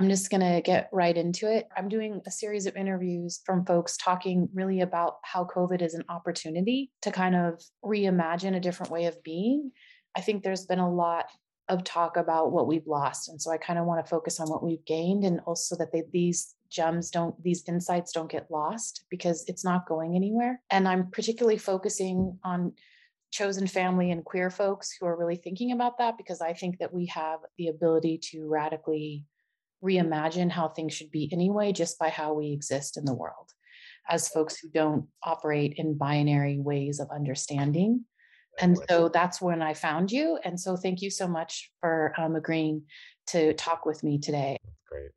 I'm just going to get right into it. I'm doing a series of interviews from folks talking really about how COVID is an opportunity to kind of reimagine a different way of being. I think there's been a lot of talk about what we've lost. And so I kind of want to focus on what we've gained, and also that these insights don't get lost, because it's not going anywhere. And I'm particularly focusing on chosen family and queer folks who are really thinking about that, because I think that we have the ability to radically reimagine how things should be anyway, just by how we exist in the world as folks who don't operate in binary ways of understanding. And so that's when I found you. And so thank you so much for agreeing to talk with me today. Great.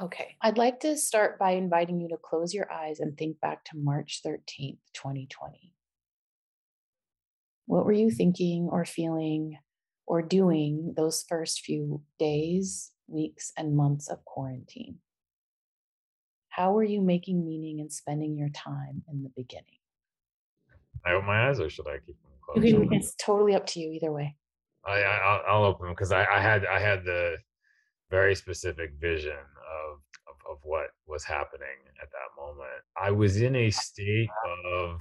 Okay. I'd like to start by inviting you to close your eyes and think back to March 13th, 2020. What were you thinking or feeling or doing those first few days, weeks, and months of quarantine? How were you making meaning and spending your time in the beginning? I open my eyes, or should I keep them closed? It's totally up to you either way. I'll open them, because I had the very specific vision of what was happening at that moment. I was in a state of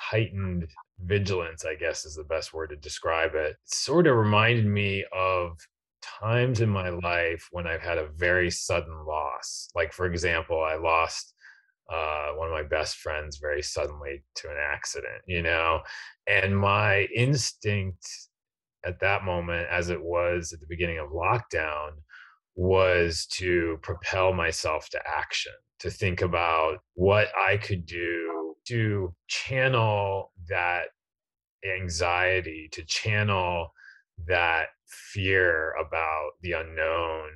heightened vigilance, I guess is the best word to describe it. It sort of reminded me of times in my life when I've had a very sudden loss. Like, for example, I lost one of my best friends very suddenly to an accident, and my instinct at that moment, as it was at the beginning of lockdown, was to propel myself to action, to think about what I could do to channel that anxiety, to channel that fear about the unknown,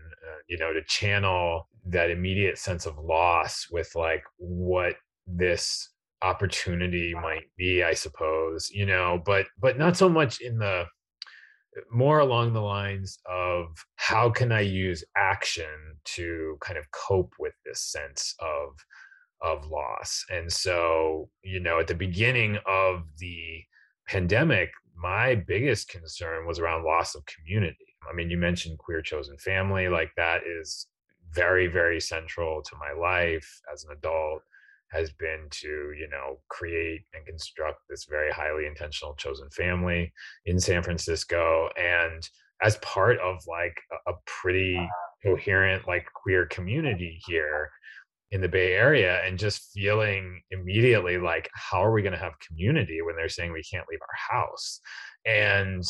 to channel that immediate sense of loss with like what this opportunity might be, I suppose, but not so much in the more along the lines of how can I use action to kind of cope with this sense of loss. And so, at the beginning of the pandemic, my biggest concern was around loss of community. I mean, you mentioned queer chosen family, like that is very, very central to my life as an adult, has been to, create and construct this very highly intentional chosen family in San Francisco. And as part of like a pretty coherent, like queer community here in the Bay Area, and just feeling immediately like, how are we going to have community when they're saying we can't leave our house? And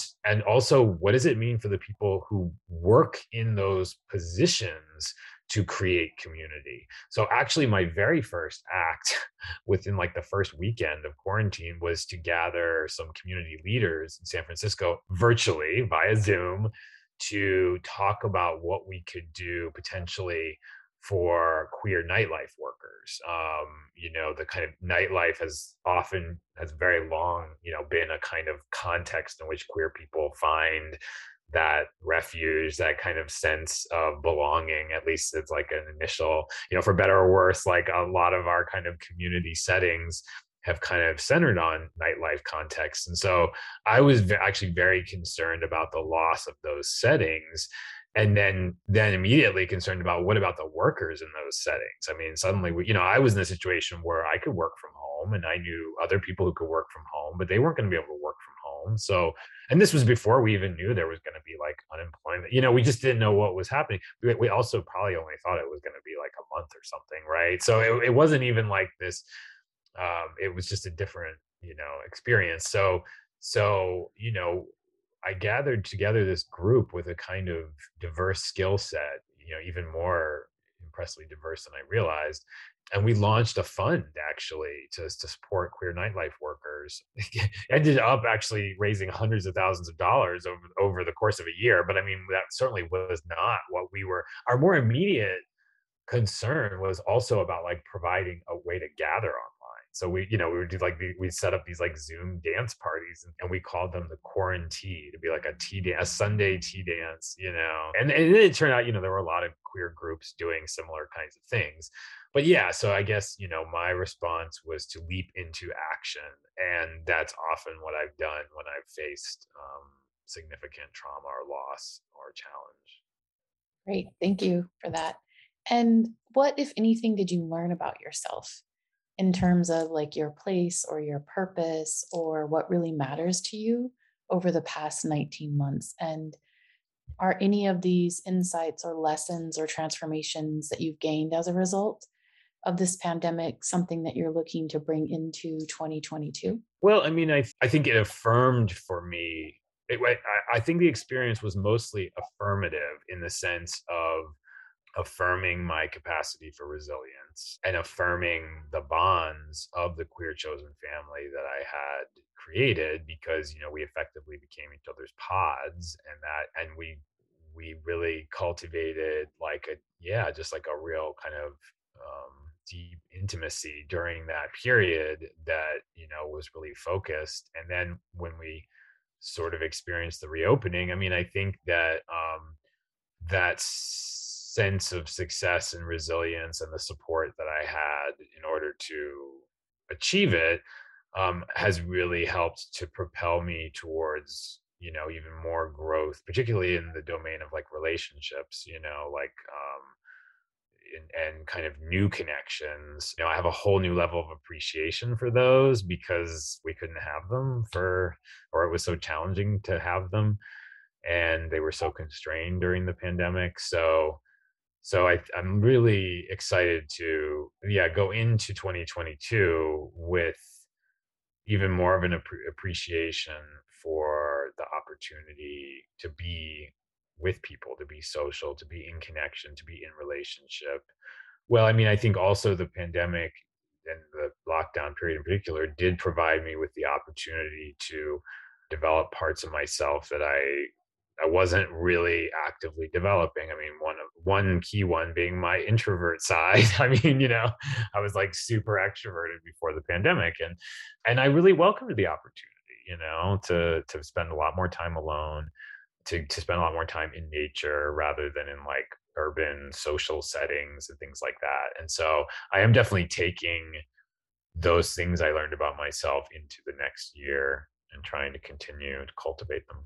also, what does it mean for the people who work in those positions to create community? So actually, my very first act within like the first weekend of quarantine was to gather some community leaders in San Francisco virtually via Zoom to talk about what we could do potentially for queer nightlife workers. The kind of nightlife has very long, been a kind of context in which queer people find that refuge, that kind of sense of belonging. At least it's like an initial, for better or worse, like a lot of our kind of community settings have kind of centered on nightlife contexts. And so I was actually very concerned about the loss of those settings. And then immediately concerned about what about the workers in those settings? I mean, suddenly, I was in a situation where I could work from home, and I knew other people who could work from home, but they weren't going to be able to work from home. So, and this was before we even knew there was going to be like unemployment. We just didn't know what was happening. We also probably only thought it was going to be like a month or something, right? So it wasn't even like this. It was just a different, experience. So, I gathered together this group with a kind of diverse skill set, even more impressively diverse than I realized. And we launched a fund actually to support queer nightlife workers. Ended up actually raising hundreds of thousands of dollars over the course of a year. But I mean, that certainly was not what our more immediate concern was also about like providing a way to gather on. So we would do like, we set up these like Zoom dance parties, and we called them the quarantine to be like a Sunday tea dance, and then it turned out, there were a lot of queer groups doing similar kinds of things, but yeah. So I guess, my response was to leap into action. And that's often what I've done when I've faced significant trauma or loss or challenge. Great. Thank you for that. And what, if anything, did you learn about yourself in terms of like your place or your purpose or what really matters to you over the past 19 months? And are any of these insights or lessons or transformations that you've gained as a result of this pandemic something that you're looking to bring into 2022? Well, I mean, I think it affirmed for me. I think the experience was mostly affirmative in the sense of affirming my capacity for resilience and affirming the bonds of the queer chosen family that I had created, because, you know, we effectively became each other's pods, and that, and we really cultivated a real kind of deep intimacy during that period that, you know, was really focused. And then when we sort of experienced the reopening, I mean, I think that that sense of success and resilience and the support that I had in order to achieve it has really helped to propel me towards, you know, even more growth, particularly in the domain of like relationships, you know, like and kind of new connections. You know, I have a whole new level of appreciation for those because we couldn't have them or it was so challenging to have them, and they were so constrained during the pandemic. So I'm really excited to go into 2022 with even more of an appreciation for the opportunity to be with people, to be social, to be in connection, to be in relationship. Well, I mean, I think also the pandemic and the lockdown period in particular did provide me with the opportunity to develop parts of myself that I wasn't really actively developing. I mean, one key one being my introvert side. I mean, you know, I was like super extroverted before the pandemic, and I really welcomed the opportunity, you know, to spend a lot more time alone, to spend a lot more time in nature rather than in like urban social settings and things like that. And so I am definitely taking those things I learned about myself into the next year and trying to continue to cultivate them.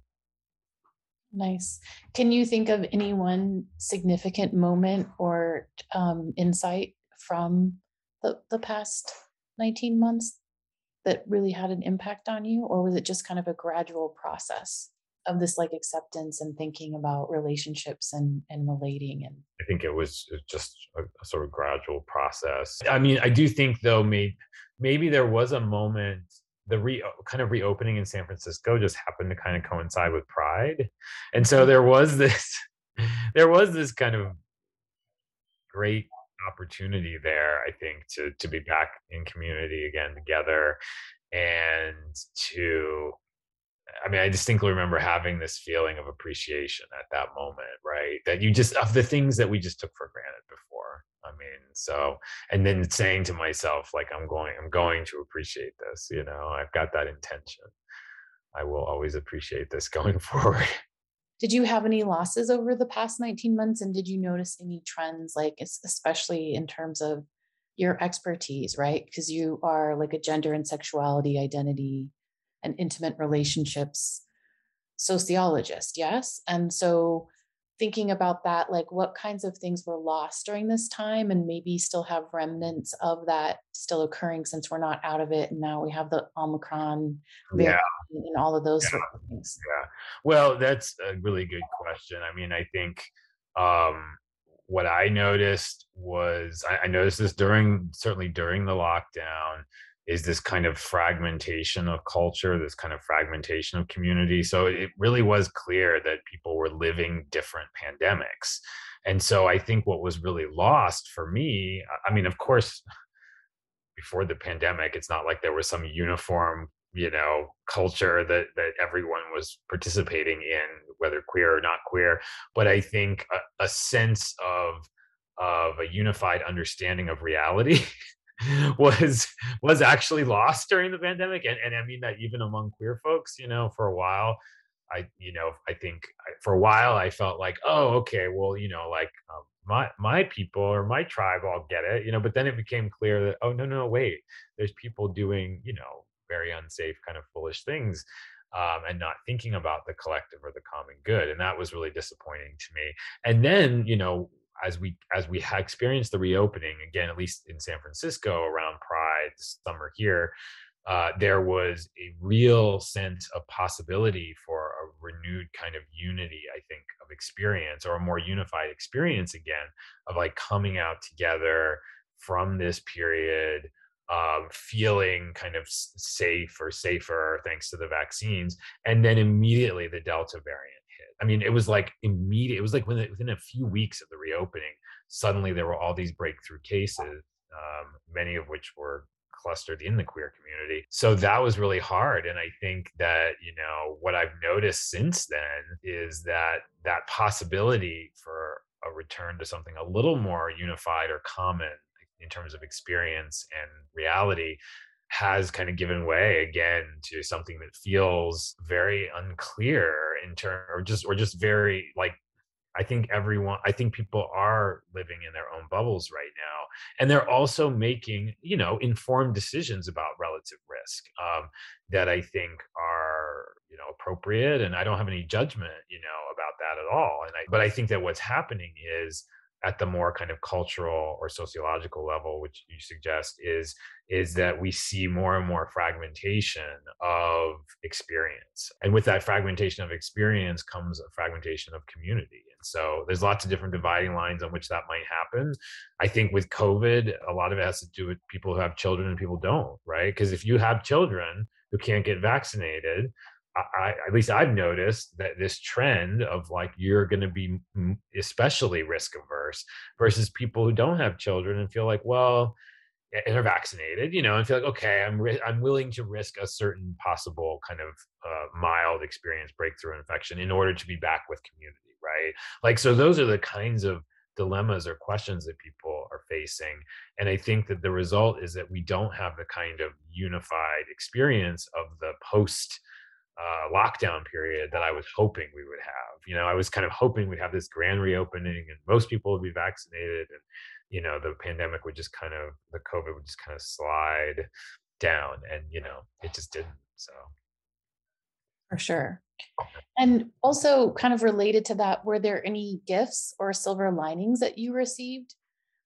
Nice. Can you think of any one significant moment or insight from the past 19 months that really had an impact on you? Or was it just kind of a gradual process of this like acceptance and thinking about relationships and relating? And I think it was just a sort of gradual process. I mean, I do think though, maybe there was a moment. The reopening in San Francisco just happened to kind of coincide with Pride. And so there was this kind of great opportunity there, I think, to be back in community again together. And I distinctly remember having this feeling of appreciation at that moment, right? That of the things that we just took for granted before. I mean, so, and then saying to myself, like, I'm going to appreciate this, you know, I've got that intention. I will always appreciate this going forward. Did you have any losses over the past 19 months? And did you notice any trends, like, especially in terms of your expertise, right? Because you are like a gender and sexuality identity and intimate relationships sociologist, yes? And so thinking about that, like what kinds of things were lost during this time and maybe still have remnants of that still occurring since we're not out of it. And now we have the Omicron variant and all of those sort of things. Yeah. Well, that's a really good question. I mean, I think what I noticed was, I noticed this certainly during the lockdown, is this kind of fragmentation of culture, this kind of fragmentation of community. So it really was clear that people were living different pandemics. And so I think what was really lost for me, I mean, of course, before the pandemic, it's not like there was some uniform, you know, culture that everyone was participating in, whether queer or not queer. But I think a sense of a unified understanding of reality was actually lost during the pandemic. And I mean that even among queer folks, you know, for a while, I felt like, oh, okay, well, you know, like my people or my tribe all get it, you know, but then it became clear that, oh, no, wait, there's people doing, you know, very unsafe kind of foolish things and not thinking about the collective or the common good. And that was really disappointing to me. And then, you know, as we had experienced the reopening, again, at least in San Francisco around Pride this summer here, there was a real sense of possibility for a renewed kind of unity, I think, of experience, or a more unified experience again, of like coming out together from this period, feeling kind of safe or safer thanks to the vaccines. And then immediately the Delta variant hit. I mean, it was like immediate, it was like within a few weeks of the reopening, suddenly there were all these breakthrough cases, many of which were clustered in the queer community. So that was really hard. And I think that, you know, what I've noticed since then is that that possibility for a return to something a little more unified or common in terms of experience and reality has kind of given way again to something that feels very unclear in terms, or just very like, I think people are living in their own bubbles right now. And they're also making, you know, informed decisions about relative risk that I think are, you know, appropriate. And I don't have any judgment, you know, about that at all. But I think that what's happening is at the more kind of cultural or sociological level, which you suggest, is that we see more and more fragmentation of experience. And with that fragmentation of experience comes a fragmentation of community. And so there's lots of different dividing lines on which that might happen. I think with COVID, a lot of it has to do with people who have children and people don't, right? Because if you have children who can't get vaccinated, at least I've noticed that this trend of like, you're going to be especially risk averse versus people who don't have children and feel like, well, and are vaccinated, you know, and feel like, okay, I'm willing to risk a certain possible kind of mild experience, breakthrough infection in order to be back with community, right? Like, so those are the kinds of dilemmas or questions that people are facing. And I think that the result is that we don't have the kind of unified experience of the post lockdown period that I was hoping we would have. You know, I was kind of hoping we'd have this grand reopening and most people would be vaccinated and, you know, the pandemic would just kind of, the COVID would just kind of slide down, and, you know, it just didn't. So. For sure. And also kind of related to that, were there any gifts or silver linings that you received,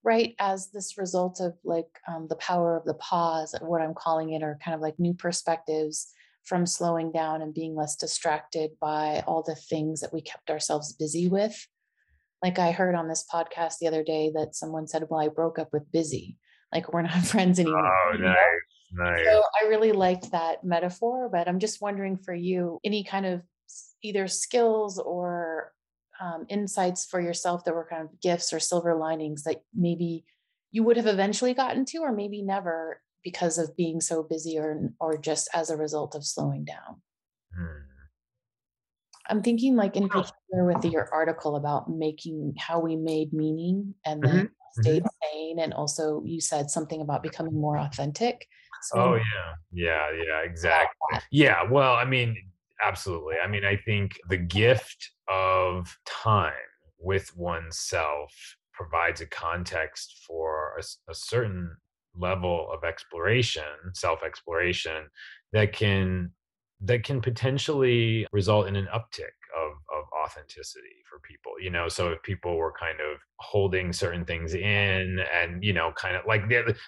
right? As this result of like the power of the pause, what I'm calling it, or kind of like new perspectives from slowing down and being less distracted by all the things that we kept ourselves busy with. Like I heard on this podcast the other day that someone said, well, I broke up with busy. Like we're not friends anymore. Oh, nice. So I really liked that metaphor, but I'm just wondering for you, any kind of either skills or insights for yourself that were kind of gifts or silver linings that maybe you would have eventually gotten to, or maybe never, because of being so busy or just as a result of slowing down. I'm thinking like in particular with your article about making, how we made meaning and then stayed sane. And also you said something about becoming more authentic. So yeah, exactly. Yeah. Well, I mean, absolutely. I mean, I think the gift of time with oneself provides a context for a certain level of exploration, self-exploration, that can potentially result in an uptick of authenticity for people, you know. So if people were kind of holding certain things in and, you know, kind of like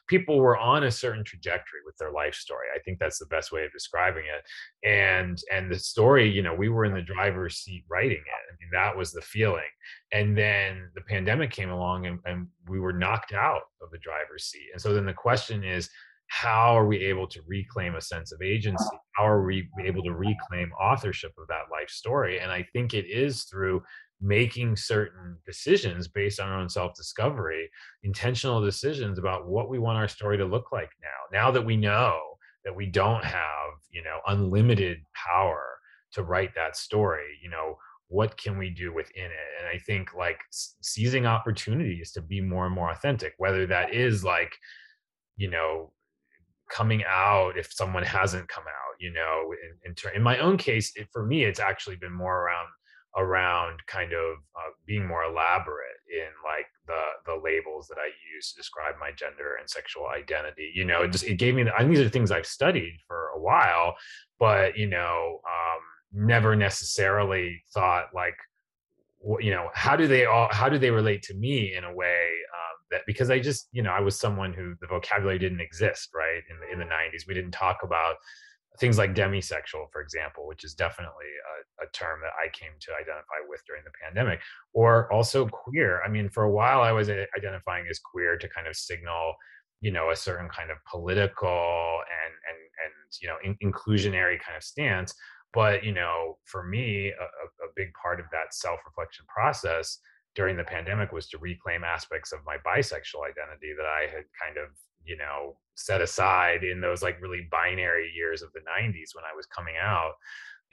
people were on a certain trajectory with their life story, I think that's the best way of describing it. And the story, you know, we were in the driver's seat writing it. I mean, that was the feeling. And then the pandemic came along and we were knocked out of the driver's seat. And so then the question is, how are we able to reclaim a sense of agency? How are we able to reclaim authorship of that life story? And I think it is through making certain decisions based on our own self-discovery, intentional decisions about what we want our story to look like now. Now that we know that we don't have, you know, unlimited power to write that story, you know, what can we do within it? And I think like seizing opportunities to be more and more authentic, whether that is like, you know, coming out if someone hasn't come out, you know, in my own case, for me, it's actually been more around kind of being more elaborate in like the labels that I use to describe my gender and sexual identity. You know, it gave me, these are things I've studied for a while, but, you know, never necessarily thought like, you know, how do they relate to me in a way that, because I just, you know, I was someone who the vocabulary didn't exist, right? In the 90s, we didn't talk about things like demisexual, for example, which is definitely a term that I came to identify with during the pandemic, or also queer. I mean, for a while I was identifying as queer to kind of signal, you know, a certain kind of political and you know, inclusionary kind of stance. But, you know, for me, a big part of that self-reflection process during the pandemic was to reclaim aspects of my bisexual identity that I had kind of, you know, set aside in those like really binary years of the 90s when I was coming out.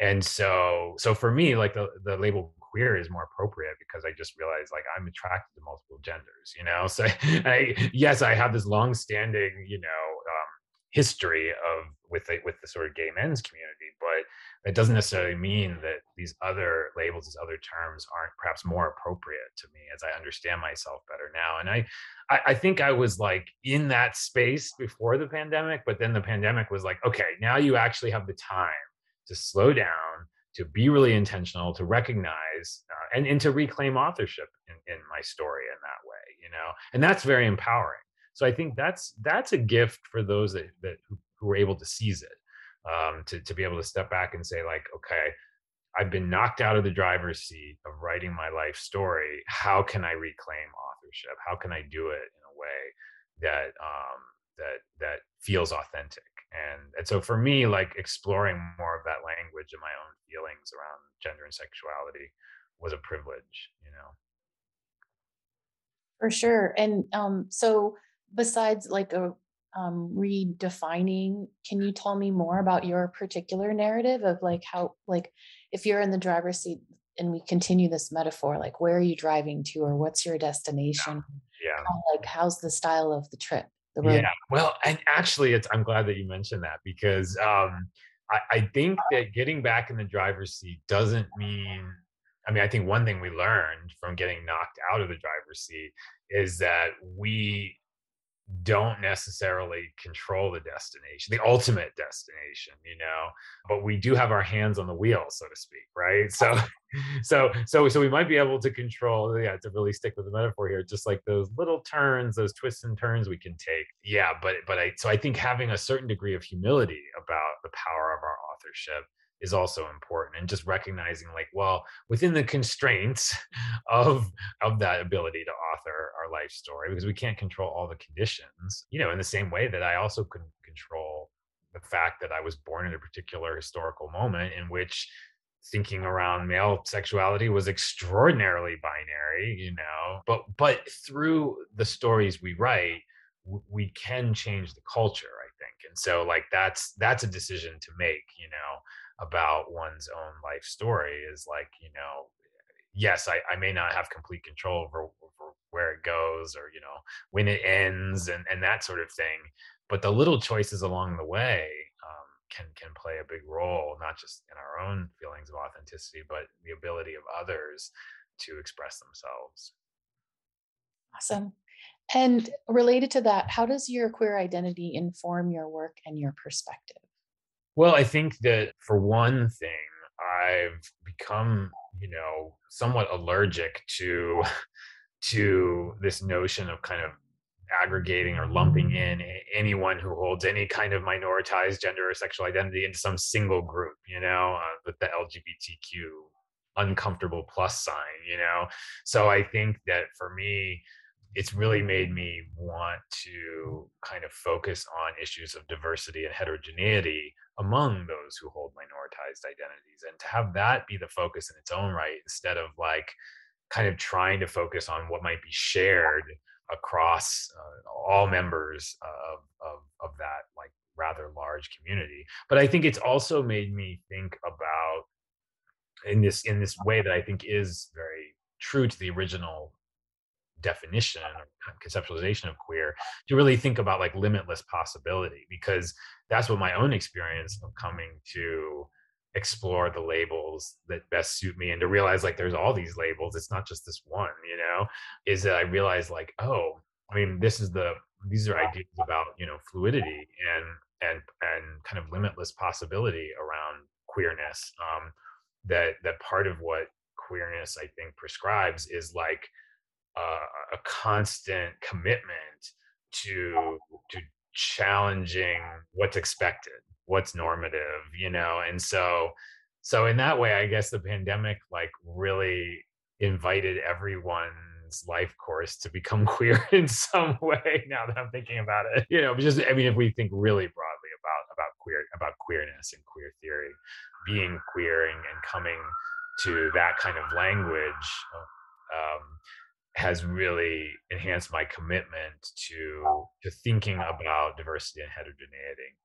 And so for me, like the label queer is more appropriate because I just realized like I'm attracted to multiple genders, you know? So I have this longstanding, you know, history with the sort of gay men's community, but that doesn't necessarily mean that these other labels, these other terms aren't perhaps more appropriate to me as I understand myself better now. And I think I was like in that space before the pandemic, but then the pandemic was like, okay, now you actually have the time to slow down, to be really intentional, to recognize and to reclaim authorship in my story in that way, you know? And that's very empowering. So I think that's a gift for those who were able to seize it, to be able to step back and say like, okay, I've been knocked out of the driver's seat of writing my life story. How can I reclaim authorship? How can I do it in a way that that feels authentic? And so for me, like exploring more of that language and my own feelings around gender and sexuality was a privilege, you know. For sure. And so besides like a redefining, can you tell me more about your particular narrative of like how, like if you're in the driver's seat and we continue this metaphor, like where are you driving to or what's your destination? Yeah. Like how's the style of the trip? Yeah, well, and actually, I'm glad that you mentioned that because I think that getting back in the driver's seat doesn't mean, I mean, I think one thing we learned from getting knocked out of the driver's seat is that we don't necessarily control the destination, the ultimate destination, you know, but we do have our hands on the wheel, so to speak, right? So we might be able to control, yeah, to really stick with the metaphor here, just like those little turns, those twists and turns we can take. Yeah, but I think having a certain degree of humility about the power of our authorship is also important, and just recognizing like, well, within the constraints of that ability to author our life story, because we can't control all the conditions, you know, in the same way that I also couldn't control the fact that I was born in a particular historical moment in which thinking around male sexuality was extraordinarily binary, you know, but through the stories we write, we can change the culture, I think. And so like, that's a decision to make, you know, about one's own life story is like, you know, yes, I may not have complete control over where it goes or, you know, when it ends and that sort of thing. But the little choices along the way can play a big role, not just in our own feelings of authenticity, but the ability of others to express themselves. Awesome. And related to that, how does your queer identity inform your work and your perspective? Well, I think that for one thing, I've become, you know, somewhat allergic to this notion of kind of aggregating or lumping in anyone who holds any kind of minoritized gender or sexual identity into some single group, you know, with the LGBTQ uncomfortable plus sign, you know. So I think that for me, it's really made me want to kind of focus on issues of diversity and heterogeneity among those who hold minoritized identities, and to have that be the focus in its own right, instead of like kind of trying to focus on what might be shared across all members of that like rather large community. But I think it's also made me think about in this way that I think is very true to the original definition or conceptualization of queer, to really think about like limitless possibility, because that's what my own experience of coming to explore the labels that best suit me and to realize like there's all these labels, it's not just this one, you know, is that I realized like, oh, I mean, these are ideas about, you know, fluidity and kind of limitless possibility around queerness, that part of what queerness, I think, prescribes is like a constant commitment to challenging what's expected, what's normative, you know? And so in that way, I guess the pandemic like really invited everyone's life course to become queer in some way, now that I'm thinking about it, you know, just, I mean, if we think really broadly about queerness and queer theory, being queer and coming to that kind of language has really enhanced my commitment to thinking about diversity and heterogeneity.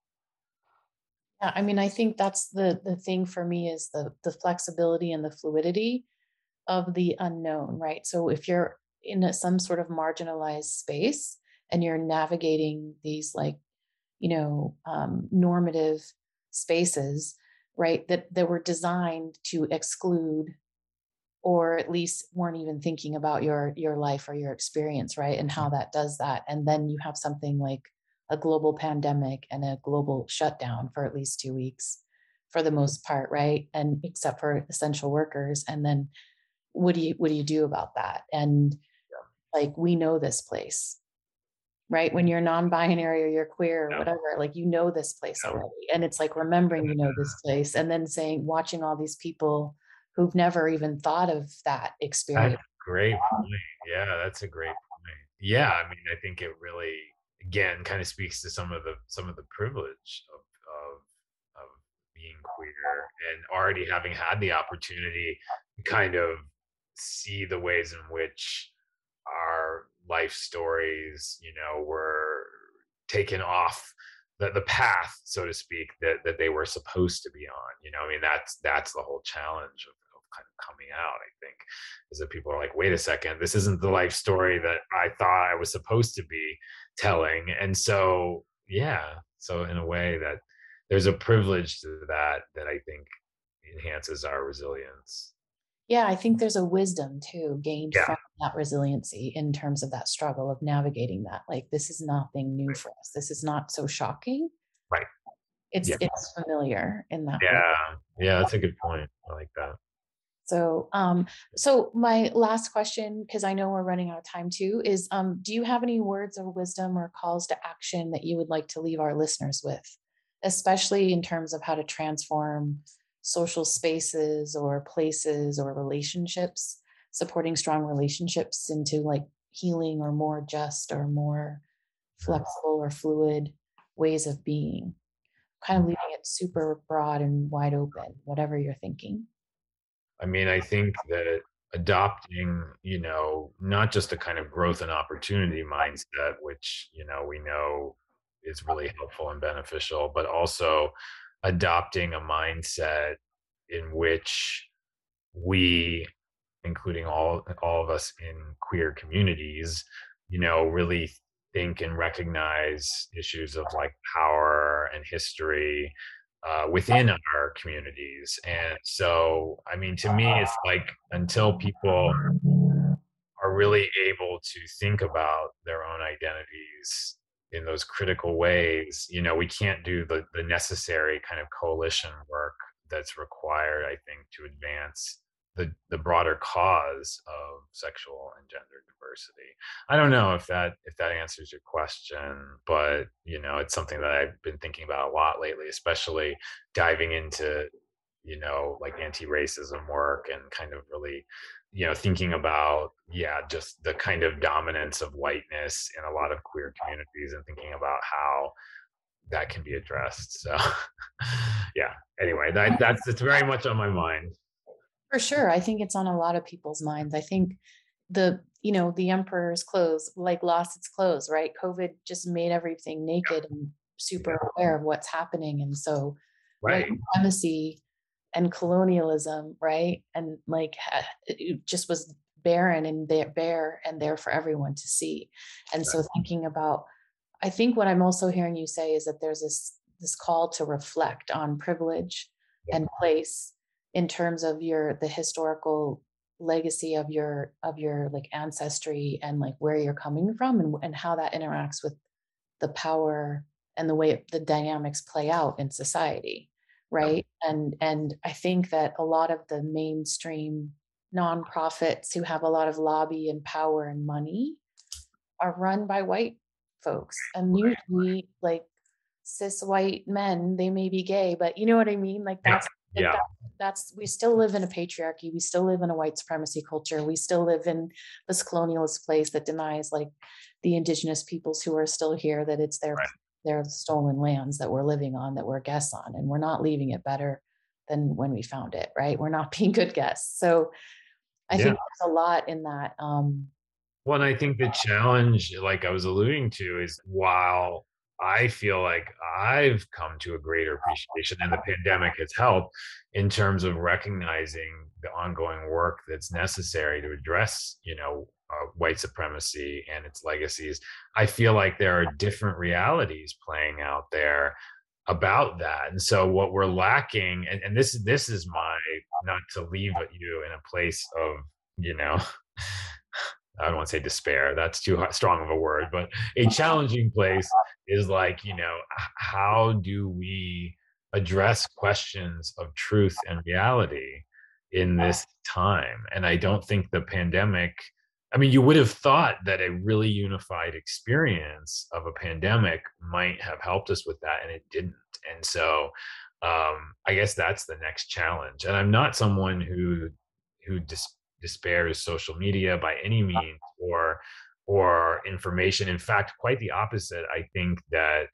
Yeah, I mean, I think that's the thing for me, is the flexibility and the fluidity of the unknown, right? So if you're in some sort of marginalized space and you're navigating these like, you know, normative spaces, right, that were designed to exclude, or at least weren't even thinking about your life or your experience, right? And how that does that. And then you have something like a global pandemic and a global shutdown for at least 2 weeks for the most part, right? And except for essential workers. And then what do you do about that? And like, we know this place, right? When you're non-binary or you're queer or whatever, like, you know this place already. And it's like remembering, you know, this place, and then saying, watching all these people who've never even thought of that experience. That's a great point. Yeah, that's a great point. Yeah, I mean, I think it really, again, kind of speaks to some of the privilege of being queer and already having had the opportunity to kind of see the ways in which our life stories, you know, were taken off the path, so to speak, that they were supposed to be on. You know, I mean, that's the whole challenge of kind of coming out, I think, is that people are like, wait a second, this isn't the life story that I thought I was supposed to be telling. And so, yeah, so in a way that there's a privilege to that I think enhances our resilience. Yeah, I think there's a wisdom too gained from that resiliency in terms of that struggle of navigating that. Like, this is nothing new for us. This is not so shocking. Right. It's familiar in that way. Yeah, that's a good point. I like that. So, so my last question, because I know we're running out of time too, is do you have any words of wisdom or calls to action that you would like to leave our listeners with, especially in terms of how to transform social spaces or places or relationships, supporting strong relationships into like healing or more just or more flexible or fluid ways of being, kind of leaving it super broad and wide open, whatever you're thinking? I mean, I think that adopting, you know, not just a kind of growth and opportunity mindset, which, you know, we know is really helpful and beneficial, but also adopting a mindset in which we, including all of us in queer communities, you know, really think and recognize issues of like power and history within our communities. And so, I mean, to me, it's like, until people are really able to think about their own identities in those critical ways, you know, we can't do the necessary kind of coalition work that's required, I think, to advance the broader cause of sexual and gender diversity. I don't know if that answers your question, but, you know, it's something that I've been thinking about a lot lately, especially diving into, you know, like anti-racism work and kind of really, you know, thinking about, yeah, just the kind of dominance of whiteness in a lot of queer communities and thinking about how that can be addressed. So yeah, anyway, it's very much on my mind. For sure. I think it's on a lot of people's minds. I think the emperor's clothes like lost its clothes, right? COVID just made everything naked and super aware of what's happening. And so right. Supremacy and colonialism, right? And like, it just was barren and bare and there for everyone to see. And so thinking about, I think what I'm also hearing you say is that there's this call to reflect on privilege and place in terms of the historical legacy of your like ancestry and like where you're coming from and how that interacts with the power and the way the dynamics play out in society. right? Yeah. And I think that a lot of the mainstream nonprofits who have a lot of lobby and power and money are run by white folks, and usually like cis white men. They may be gay, but you know what I mean? Like that's, yeah. Like that's, we still live in a patriarchy. We still live in a white supremacy culture. We still live in this colonialist place that denies like the indigenous peoples who are still here, that it's their, right. their stolen lands that we're living on, that we're guests on, and we're not leaving it better than when we found it. Right. We're not being good guests. So I think there's a lot in that. Well, and I think the challenge, like I was alluding to, is while I feel like I've come to a greater appreciation, and the pandemic has helped in terms of recognizing the ongoing work that's necessary to address, you know, white supremacy and its legacies, I feel like there are different realities playing out there about that. And so what we're lacking, and this is my, not to leave you in a place of, you know, I don't want to say despair, that's too strong of a word, but a challenging place is like, you know, how do we address questions of truth and reality in this time? And I don't think the pandemic, I mean, you would have thought that a really unified experience of a pandemic might have helped us with that, and it didn't. And so I guess that's the next challenge. And I'm not someone who despairs social media by any means or information. In fact, quite the opposite. I think that,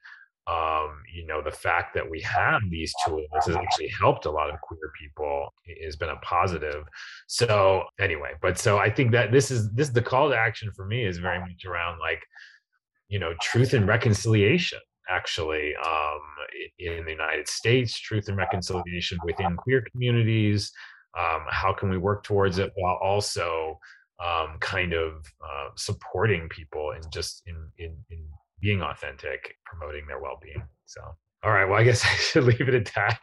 you know, the fact that we have these tools has actually helped a lot of queer people. It has been a positive. So anyway, but so I think that this is the call to action for me is very much around like, you know, truth and reconciliation. Actually, in the United States, truth and reconciliation within queer communities. How can we work towards it while also kind of supporting people and just in being authentic, promoting their well-being. So, all right. Well, I guess I should leave it at that.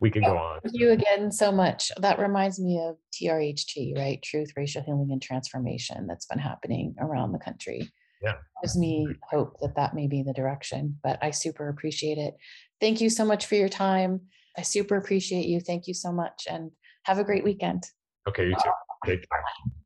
We can go on. Thank you again so much. That reminds me of TRHT, right? Truth, Racial Healing, and Transformation that's been happening around the country. Yeah. Gives me hope that may be the direction, but I super appreciate it. Thank you so much for your time. I super appreciate you. Thank you so much. And have a great weekend. Okay, you too. Take care.